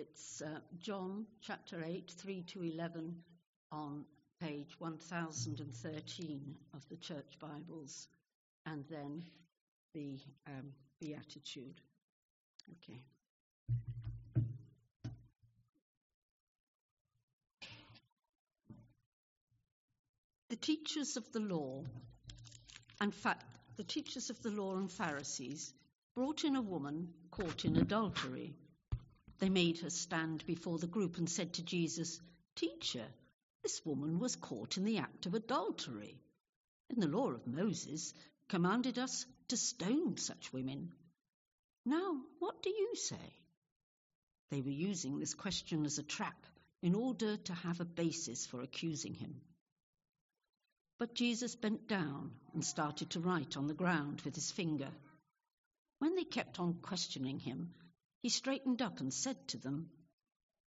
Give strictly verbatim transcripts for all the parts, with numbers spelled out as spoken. It's uh, John chapter eight, three to eleven on page one thousand thirteen of the Church Bibles, and then the um, Beatitude. Okay. The teachers of the law and fa- the teachers of the law and Pharisees brought in a woman caught in adultery. They made her stand before the group and said to Jesus, "Teacher, this woman was caught in the act of adultery. And the law of Moses commanded us to stone such women. Now, what do you say?" They were using this question as a trap in order to have a basis for accusing him. But Jesus bent down and started to write on the ground with his finger. When they kept on questioning him, he straightened up and said to them,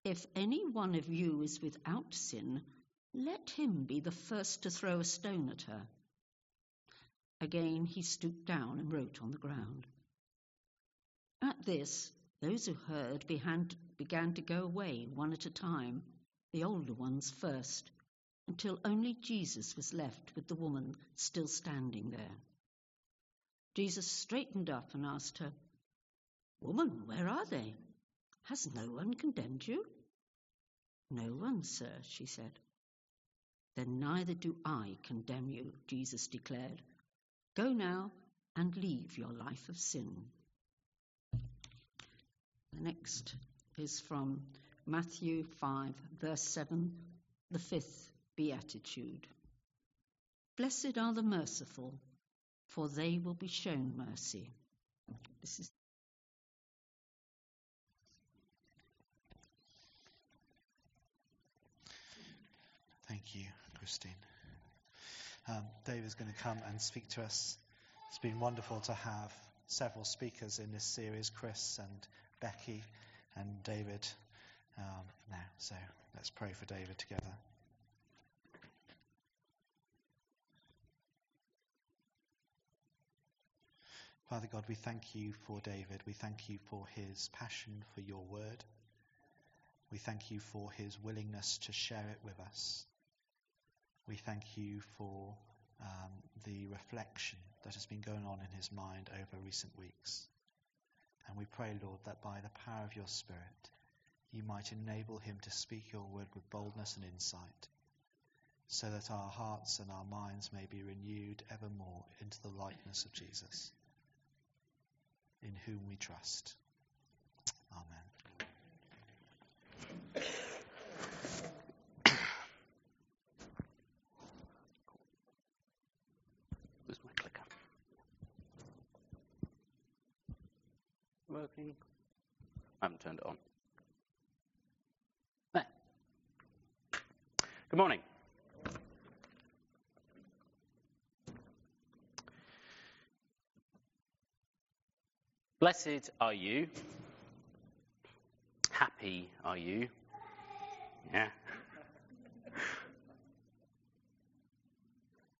"If any one of you is without sin, let him be the first to throw a stone at her." Again he stooped down and wrote on the ground. At this, those who heard began to go away one at a time, the older ones first, until only Jesus was left with the woman still standing there. Jesus straightened up and asked her, "Woman, where are they? Has no one condemned you?" "No one, sir," she said. "Then neither do I condemn you," Jesus declared. "Go now and leave your life of sin." The next is from Matthew five, verse seven, the fifth Beatitude. "Blessed are the merciful, for they will be shown mercy." This is Thank you, Christine. Um, David's going to come and speak to us. It's been wonderful to have several speakers in this series, Chris and Becky and David. Um, now, so let's pray for David together. Father God, we thank you for David. We thank you for his passion for your word. We thank you for his willingness to share it with us. We thank you for um, the reflection that has been going on in his mind over recent weeks. And we pray, Lord, that by the power of your Spirit, you might enable him to speak your word with boldness and insight, so that our hearts and our minds may be renewed evermore into the likeness of Jesus, in whom we trust. Amen. Working. I haven't turned it on. There. Good morning. Blessed are you. Happy are you. Yeah.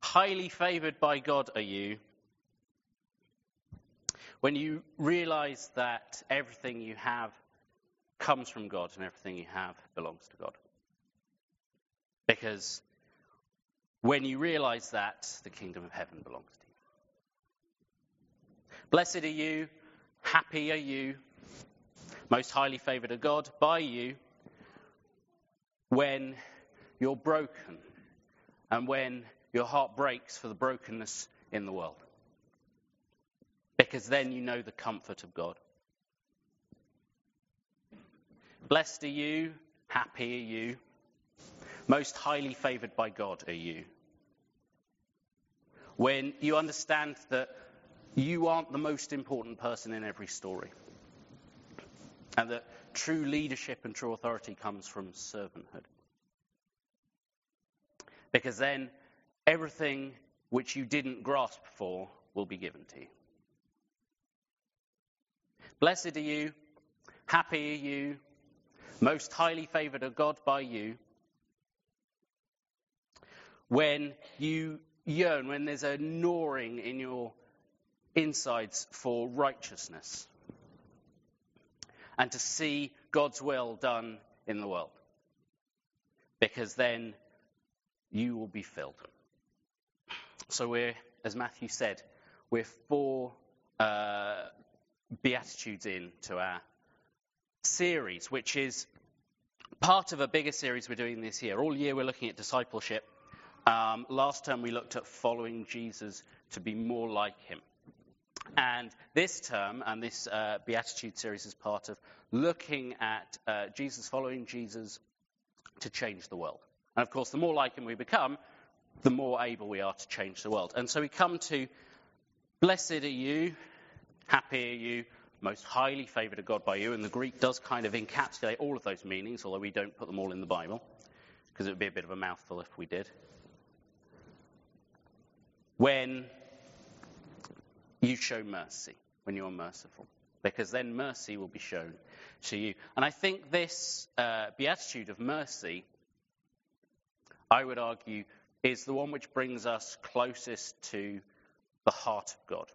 Highly favoured by God are you. When you realize that everything you have comes from God and everything you have belongs to God. Because when you realize that, the kingdom of heaven belongs to you. Blessed are you, happy are you, most highly favored of God by you, when you're broken and when your heart breaks for the brokenness in the world. Because then you know the comfort of God. Blessed are you, happy are you, most highly favoured by God are you. When you understand that you aren't the most important person in every story, and that true leadership and true authority comes from servanthood. Because then everything which you didn't grasp for will be given to you. Blessed are you, happy are you, most highly favoured of God by you. When you yearn, when there's a gnawing in your insides for righteousness, and to see God's will done in the world. Because then you will be filled. So we're, as Matthew said, we're four uh, Beatitudes into our series, which is part of a bigger series we're doing this year. All year we're looking at discipleship. Um, last term we looked at following Jesus to be more like him. And this term, and this uh, Beatitude series is part of looking at uh, Jesus, following Jesus to change the world. And of course, the more like him we become, the more able we are to change the world. And so we come to, blessed are you, happy are you, most highly favoured of God by you. And the Greek does kind of encapsulate all of those meanings, although we don't put them all in the Bible, because it would be a bit of a mouthful if we did. When you show mercy, when you are merciful, because then mercy will be shown to you. And I think this uh, beatitude of mercy, I would argue, is the one which brings us closest to the heart of God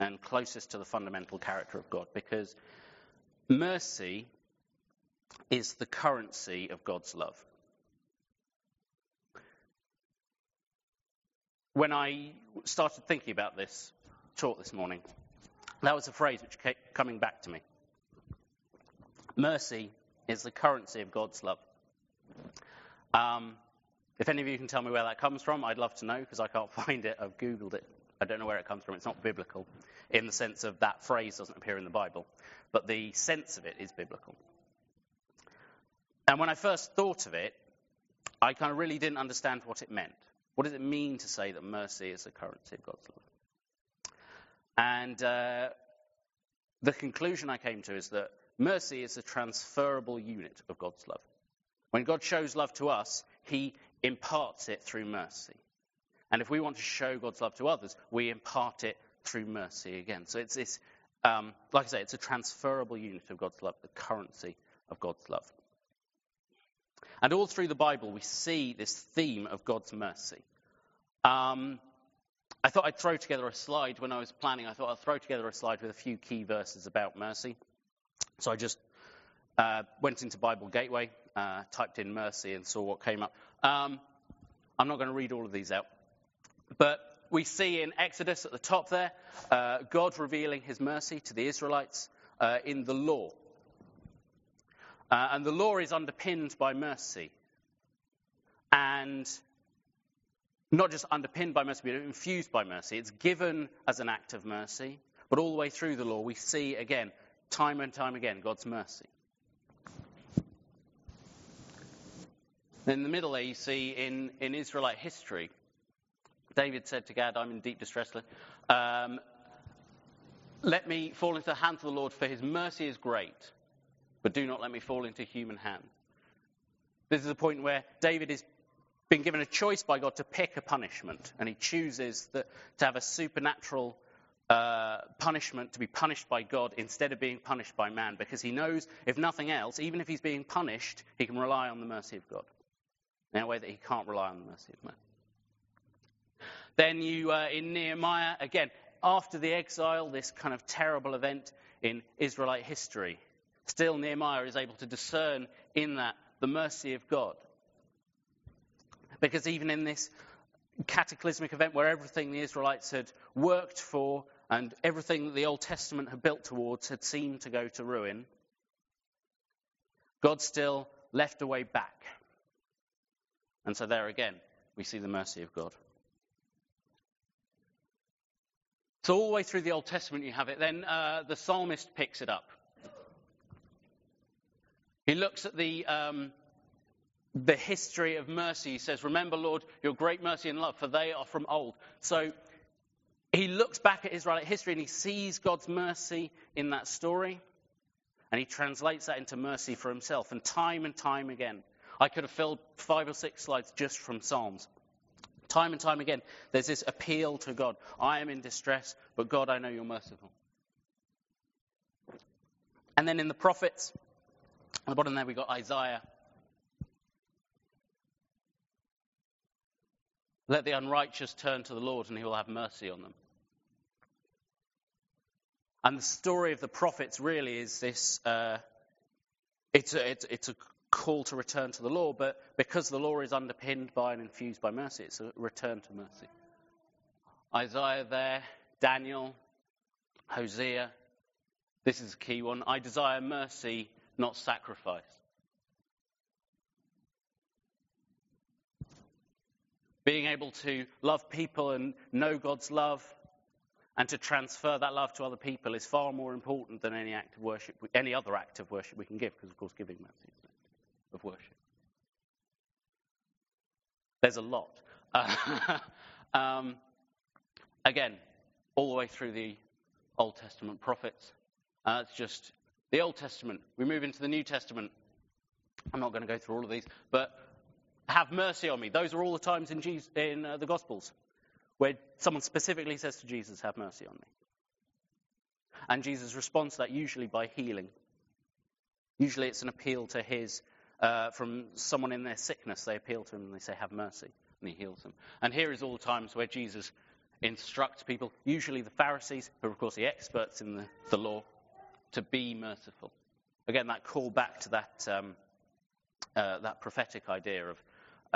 and closest to the fundamental character of God, because mercy is the currency of God's love. When I started thinking about this talk this morning, that was a phrase which kept coming back to me. Mercy is the currency of God's love. Um, if any of you can tell me where that comes from, I'd love to know, because I can't find it. I've Googled it. I don't know where it comes from. It's not biblical in the sense of that phrase doesn't appear in the Bible, but the sense of it is biblical. And when I first thought of it, I kind of really didn't understand what it meant. What does it mean to say that mercy is the currency of God's love? And uh, the conclusion I came to is that mercy is a transferable unit of God's love. When God shows love to us, he imparts it through mercy. And if we want to show God's love to others, we impart it through mercy again. So it's this, um, like I say, it's a transferable unit of God's love, the currency of God's love. And all through the Bible, we see this theme of God's mercy. Um... I thought I'd throw together a slide when I was planning. I thought I'd throw together a slide with a few key verses about mercy. So I just uh, went into Bible Gateway, uh, typed in mercy and saw what came up. Um, I'm not going to read all of these out. But we see in Exodus at the top there, uh, God revealing his mercy to the Israelites uh, in the law. Uh, and the law is underpinned by mercy. And not just underpinned by mercy, but infused by mercy. It's given as an act of mercy, but all the way through the law we see, again, time and time again, God's mercy. In the middle there you see in, in Israelite history, David said to Gad, I'm in deep distress, um, let me fall into the hands of the Lord, for his mercy is great, but do not let me fall into human hand. This is the point where David is been given a choice by God to pick a punishment, and he chooses that, to have a supernatural uh, punishment, to be punished by God instead of being punished by man, because he knows, if nothing else, even if he's being punished, he can rely on the mercy of God in a way that he can't rely on the mercy of man. Then you, uh, in Nehemiah, again, after the exile, this kind of terrible event in Israelite history, still Nehemiah is able to discern in that the mercy of God. Because even in this cataclysmic event where everything the Israelites had worked for and everything that the Old Testament had built towards had seemed to go to ruin, God still left a way back. And so there again, we see the mercy of God. So all the way through the Old Testament you have it. Then uh, the psalmist picks it up. He looks at the... Um, The history of mercy. He says, remember, Lord, your great mercy and love, for they are from old. So he looks back at Israelite history and he sees God's mercy in that story, and he translates that into mercy for himself. And time and time again, I could have filled five or six slides just from Psalms. Time and time again, there's this appeal to God. I am in distress, but God, I know you're merciful. And then in the prophets, at the bottom there, we've got Isaiah. Let the unrighteous turn to the Lord, and he will have mercy on them. And the story of the prophets really is this, uh, it's, a, it's, it's a call to return to the law, but because the law is underpinned by and infused by mercy, it's a return to mercy. Isaiah there, Daniel, Hosea, this is a key one. I desire mercy, not sacrifice. Being able to love people and know God's love and to transfer that love to other people is far more important than any act of worship, any other act of worship we can give, because, of course, giving mercy is an act of worship. There's a lot. Uh, um, again, all the way through the Old Testament prophets. Uh, it's just the Old Testament. We move into the New Testament. I'm not going to go through all of these, but... Have mercy on me. Those are all the times in, Jesus, in uh, the Gospels where someone specifically says to Jesus, have mercy on me. And Jesus responds to that usually by healing. Usually it's an appeal to his, uh, from someone in their sickness, they appeal to him and they say, have mercy, and he heals them. And here is all the times where Jesus instructs people, usually the Pharisees, who are of course the experts in the, the law, to be merciful. Again, that call back to that um, uh, that prophetic idea of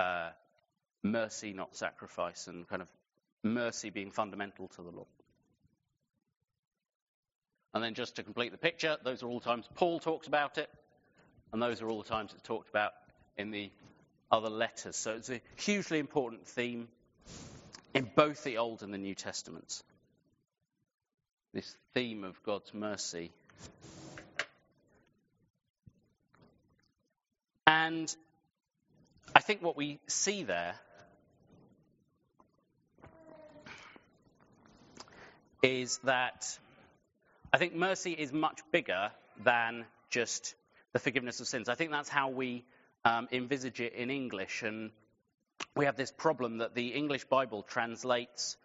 Uh, mercy, not sacrifice, and kind of mercy being fundamental to the law. And then just to complete the picture, those are all times Paul talks about it, and those are all the times it's talked about in the other letters. So it's a hugely important theme in both the Old and the New Testaments. This theme of God's mercy. And I think what we see there is that I think mercy is much bigger than just the forgiveness of sins. I think that's how we um, envisage it in English, and we have this problem that the English Bible translates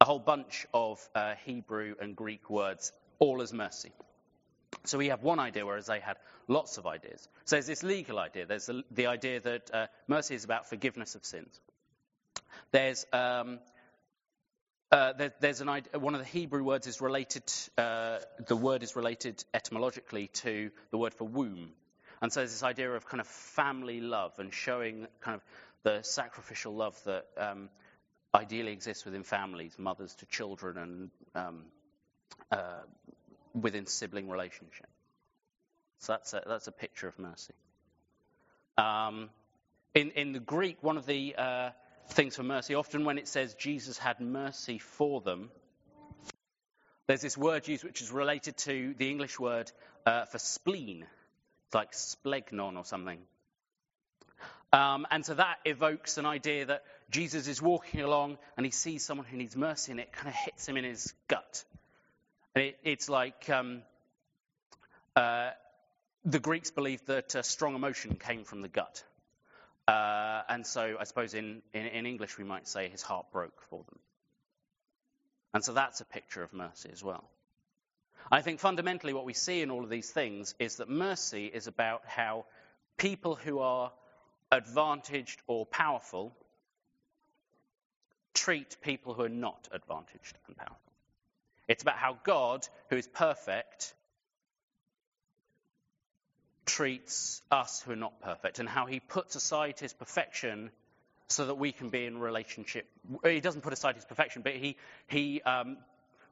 a whole bunch of uh, Hebrew and Greek words all as mercy. So we have one idea, whereas they had lots of ideas. So there's this legal idea. There's the, the idea that uh, mercy is about forgiveness of sins. There's um, uh, there, there's an idea, one of the Hebrew words is related. Uh, the word is related etymologically to the word for womb, and so there's this idea of kind of family love and showing kind of the sacrificial love that um, ideally exists within families, mothers to children, and um, uh, within sibling relationship. So that's a, that's a picture of mercy. Um, in, in the Greek, one of the uh, things for mercy, often when it says Jesus had mercy for them, there's this word used which is related to the English word uh, for spleen. It's like splagnon or something. Um, and so that evokes an idea that Jesus is walking along and he sees someone who needs mercy and it kind of hits him in his gut. And it, it's like... Um, uh, The Greeks believed that uh, strong emotion came from the gut. Uh, and so I suppose in, in, in English we might say his heart broke for them. And so that's a picture of mercy as well. I think fundamentally what we see in all of these things is that mercy is about how people who are advantaged or powerful treat people who are not advantaged and powerful. It's about how God, who is perfect, treats us who are not perfect, and how he puts aside his perfection so that we can be in relationship. He doesn't put aside his perfection, but he he um,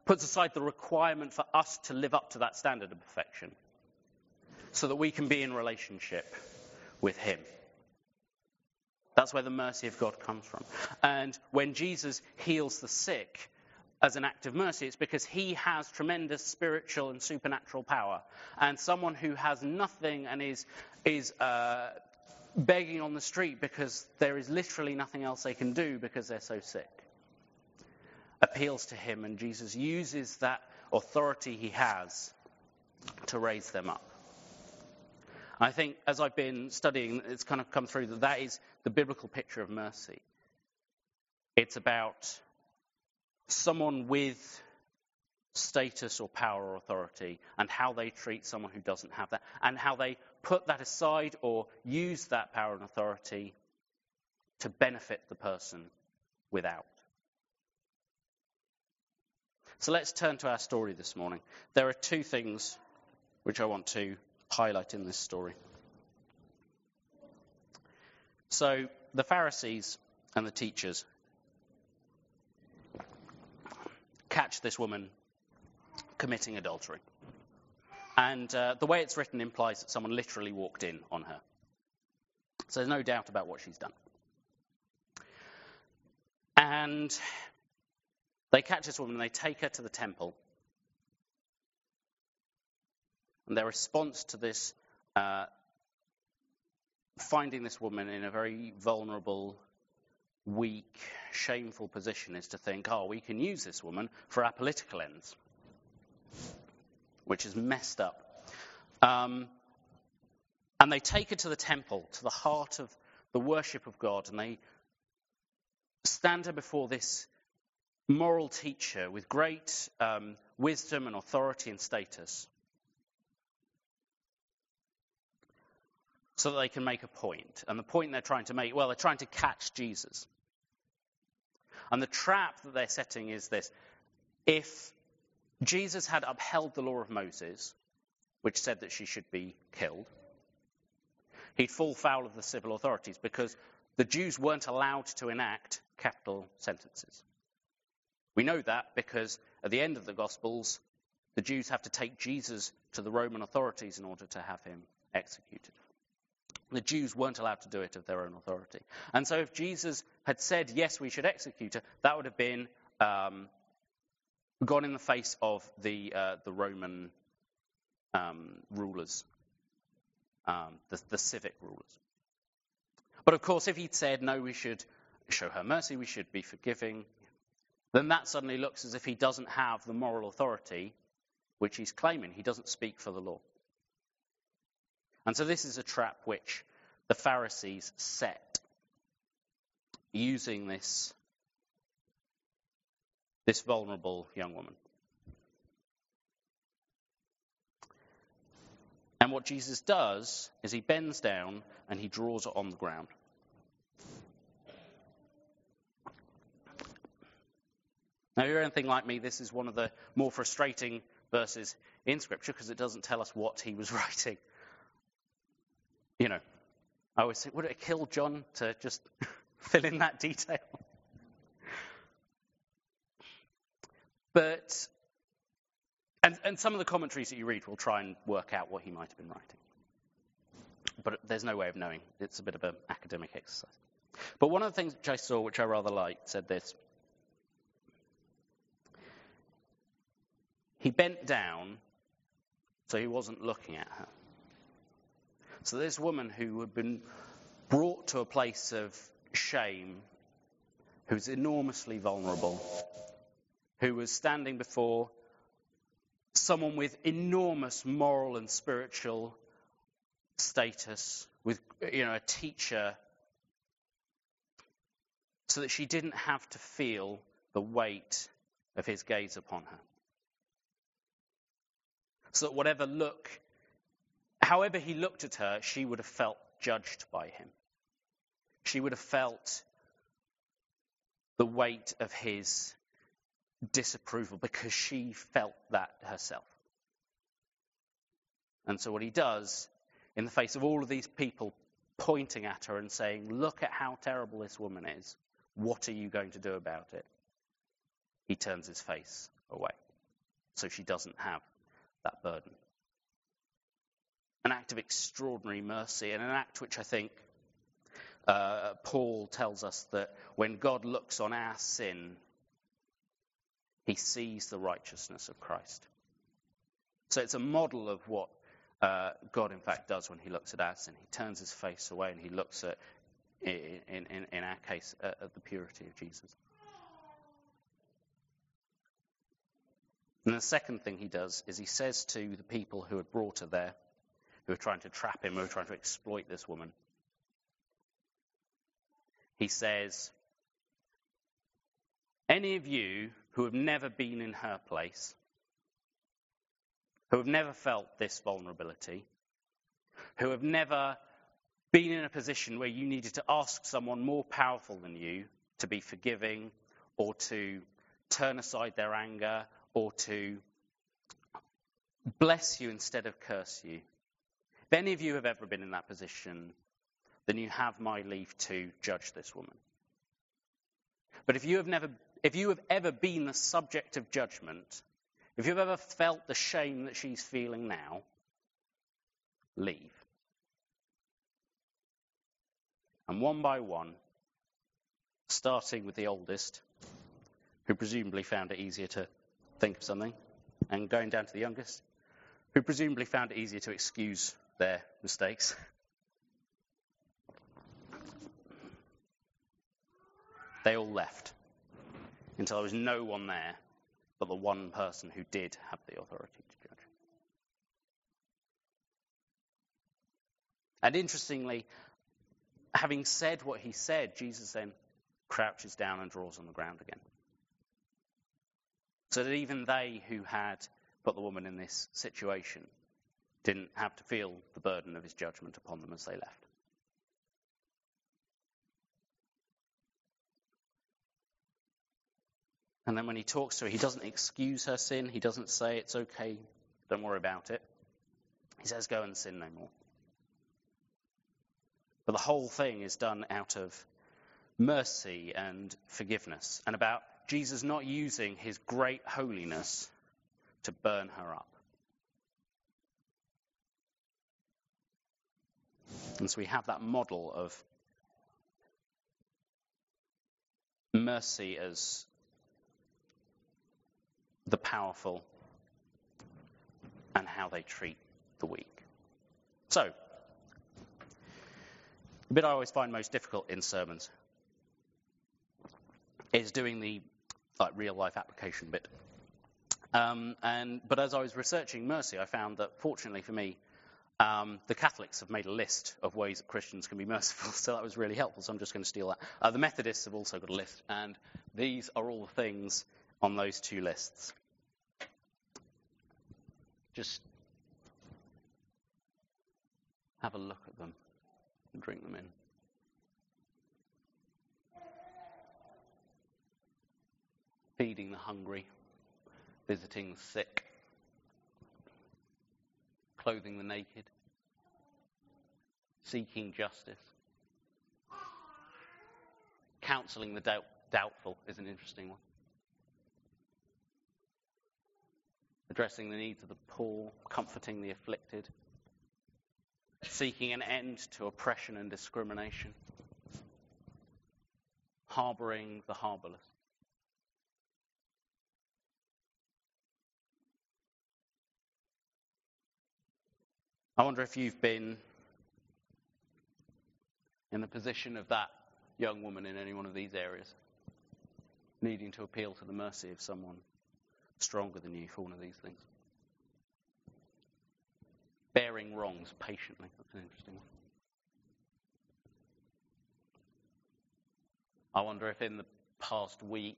puts aside the requirement for us to live up to that standard of perfection so that we can be in relationship with him. That's where the mercy of God comes from. And when Jesus heals the sick as an act of mercy, it's because he has tremendous spiritual and supernatural power. And someone who has nothing and is is uh, begging on the street because there is literally nothing else they can do because they're so sick, appeals to him, and Jesus uses that authority he has to raise them up. I think as I've been studying, it's kind of come through that that is the biblical picture of mercy. It's about someone with status or power or authority, and how they treat someone who doesn't have that, and how they put that aside or use that power and authority to benefit the person without. So let's turn to our story this morning. There are two things which I want to highlight in this story. So the Pharisees and the teachers catch this woman committing adultery. And uh, the way it's written implies that someone literally walked in on her. So there's no doubt about what she's done. And they catch this woman and they take her to the temple. And their response to this, uh, finding this woman in a very vulnerable, weak, shameful position, is to think, oh, we can use this woman for our political ends, which is messed up. Um, and they take her to the temple, to the heart of the worship of God, and they stand her before this moral teacher with great um, wisdom and authority and status, so that they can make a point. And the point they're trying to make, well, they're trying to catch Jesus. And the trap that they're setting is this: if Jesus had upheld the law of Moses, which said that she should be killed, he'd fall foul of the civil authorities, because the Jews weren't allowed to enact capital sentences. We know that because at the end of the Gospels, the Jews have to take Jesus to the Roman authorities in order to have him executed. The Jews weren't allowed to do it of their own authority. And so if Jesus had said, yes, we should execute her, that would have been um, gone in the face of the uh, the Roman um, rulers, um, the, the civic rulers. But of course, if he'd said, no, we should show her mercy, we should be forgiving, then that suddenly looks as if he doesn't have the moral authority which he's claiming. He doesn't speak for the law. And so this is a trap which the Pharisees set, using this, this vulnerable young woman. And what Jesus does is he bends down and he draws her on the ground. Now, if you're anything like me, this is one of the more frustrating verses in Scripture, because it doesn't tell us what he was writing. You know, I always think, would it have killed John to just fill in that detail? But, and, and some of the commentaries that you read will try and work out what he might have been writing. But there's no way of knowing. It's a bit of an academic exercise. But one of the things which I saw, which I rather liked, said this. He bent down, so he wasn't looking at her. So this woman who had been brought to a place of shame, who was enormously vulnerable, who was standing before someone with enormous moral and spiritual status, with, you know, a teacher, so that she didn't have to feel the weight of his gaze upon her. So that whatever look However he looked at her, she would have felt judged by him. She would have felt the weight of his disapproval, because she felt that herself. And so what he does, in the face of all of these people pointing at her and saying, look at how terrible this woman is, what are you going to do about it? He turns his face away, so she doesn't have that burden. An act of extraordinary mercy, and an act which I think uh, Paul tells us that when God looks on our sin, he sees the righteousness of Christ. So it's a model of what uh, God, in fact, does when he looks at our sin. He turns his face away and he looks at, in, in, in our case, at, at the purity of Jesus. And the second thing he does is he says to the people who had brought her there, who are trying to trap him, who are trying to exploit this woman. He says, any of you who have never been in her place, who have never felt this vulnerability, who have never been in a position where you needed to ask someone more powerful than you to be forgiving, or to turn aside their anger, or to bless you instead of curse you. If any of you have ever been in that position, then you have my leave to judge this woman. But if you have never, if you have ever been the subject of judgment, if you've ever felt the shame that she's feeling now, leave. And one by one, starting with the oldest, who presumably found it easier to think of something, and going down to the youngest, who presumably found it easier to excuse their mistakes. They all left until there was no one there but the one person who did have the authority to judge. And interestingly, having said what he said, Jesus then crouches down and draws on the ground again. So that even they who had put the woman in this situation didn't have to feel the burden of his judgment upon them as they left. And then when he talks to her, he doesn't excuse her sin. He doesn't say, it's okay, don't worry about it. He says, go and sin no more. But the whole thing is done out of mercy and forgiveness, and about Jesus not using his great holiness to burn her up. And so we have that model of mercy as the powerful, and how they treat the weak. So, the bit I always find most difficult in sermons is doing the like real-life application bit. Um, and but as I was researching mercy, I found that, fortunately for me, um, the Catholics have made a list of ways that Christians can be merciful, so that was really helpful, so I'm just going to steal that. Uh, the Methodists have also got a list, and these are all the things on those two lists. Just have a look at them and drink them in. Feeding the hungry, visiting the sick, clothing the naked, seeking justice, counselling the doubt- doubtful is an interesting one. Addressing the needs of the poor, comforting the afflicted, seeking an end to oppression and discrimination, harbouring the harbourless. I wonder if you've been in the position of that young woman in any one of these areas, needing to appeal to the mercy of someone stronger than you for one of these things. Bearing wrongs patiently. That's an interesting one. I wonder if in the past week,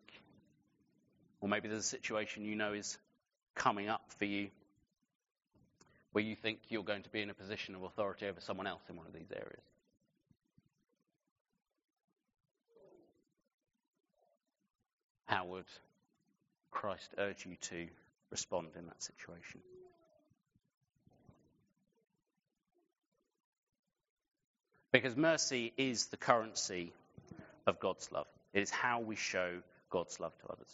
or maybe there's a situation you know is coming up for you where you think you're going to be in a position of authority over someone else in one of these areas. How would Christ urge you to respond in that situation? Because mercy is the currency of God's love. It is how we show God's love to others.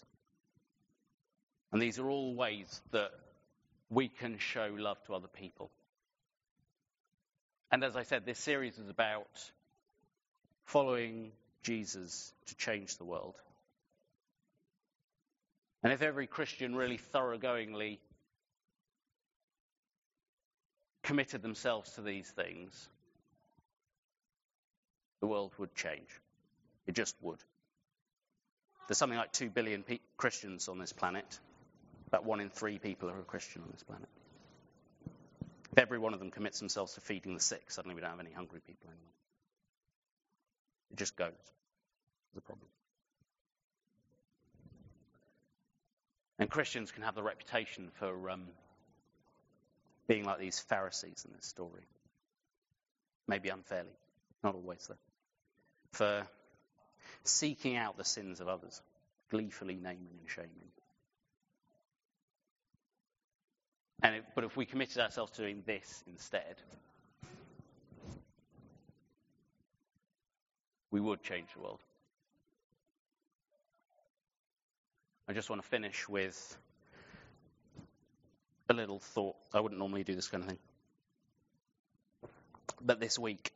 And these are all ways that we can show love to other people. And as I said, this series is about following Jesus to change the world. And if every Christian really thoroughgoingly committed themselves to these things, the world would change. It just would. There's something like two billion pe- Christians on this planet. About one in three people are a Christian on this planet. If every one of them commits themselves to feeding the sick, suddenly we don't have any hungry people anymore. It just goes. There's a problem. And Christians can have the reputation for um, being like these Pharisees in this story. Maybe unfairly, not always though. For seeking out the sins of others, gleefully naming and shaming. And it, but if we committed ourselves to doing this instead, we would change the world. I just want to finish with a little thought. I wouldn't normally do this kind of thing. But this week,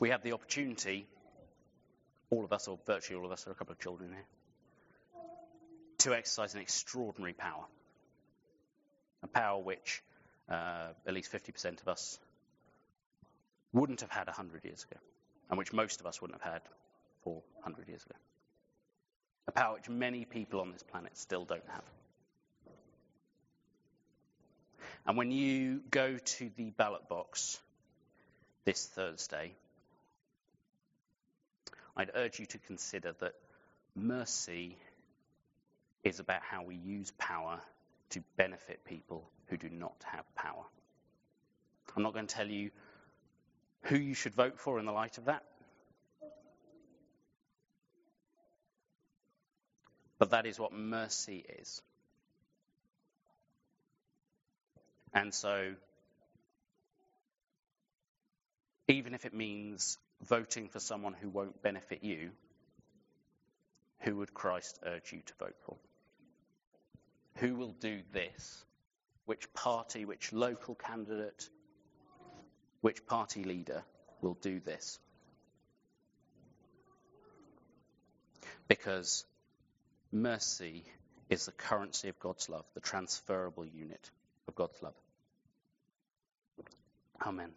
we have the opportunity, all of us, or virtually all of us, there are a couple of children here, to exercise an extraordinary power. A power which uh, at least fifty percent of us wouldn't have had one hundred years ago, and which most of us wouldn't have had four hundred years ago. A power which many people on this planet still don't have. And when you go to the ballot box this Thursday, I'd urge you to consider that mercy is about how we use power to benefit people who do not have power. I'm not going to tell you who you should vote for in the light of that. But that is what mercy is. And so, even if it means voting for someone who won't benefit you, who would Christ urge you to vote for? Who will do this? Which party, which local candidate, which party leader will do this? Because mercy is the currency of God's love, the transferable unit of God's love. Amen.